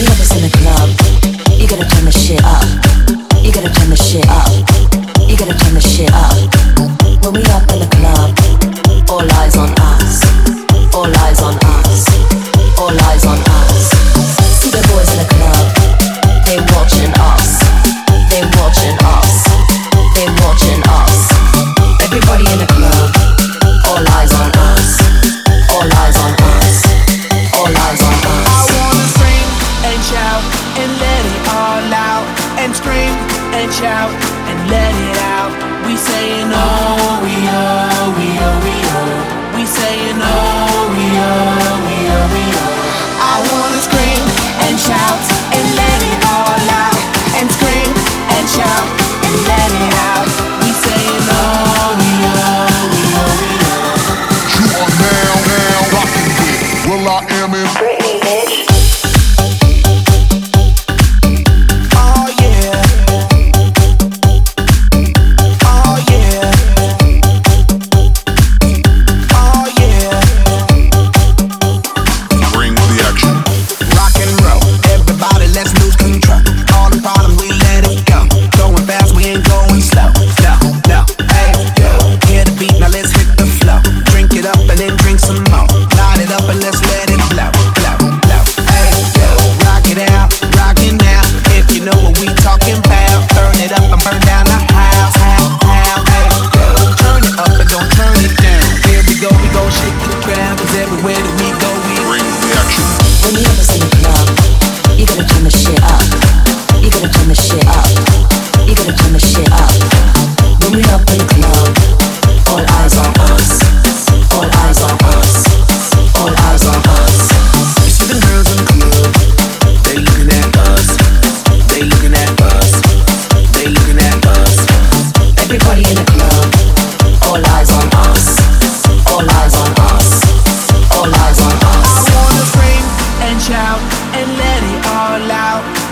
you know what's in the club. You gotta turn this shit up. You gotta turn this shit up. You gotta turn this shit up. When we up in the club, all eyes on us. All eyes on us. All eyes on us. See the boys in the club. They watching us. They watching us. They watching us. Everybody in the club. All eyes on us. All eyes on us. All eyes on us. I wanna scream and shout and let it all out. And scream and shout and let it out. We saying oh we are, we are, we are. We saying oh we are, we are, we are. I wanna scream and shout and let it all out. And scream and shout and let it out. We saying oh we are, we are, we are. You are now rocking with Will I Am in Britney, bitch.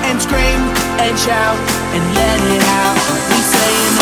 And scream and shout and let it out. We say.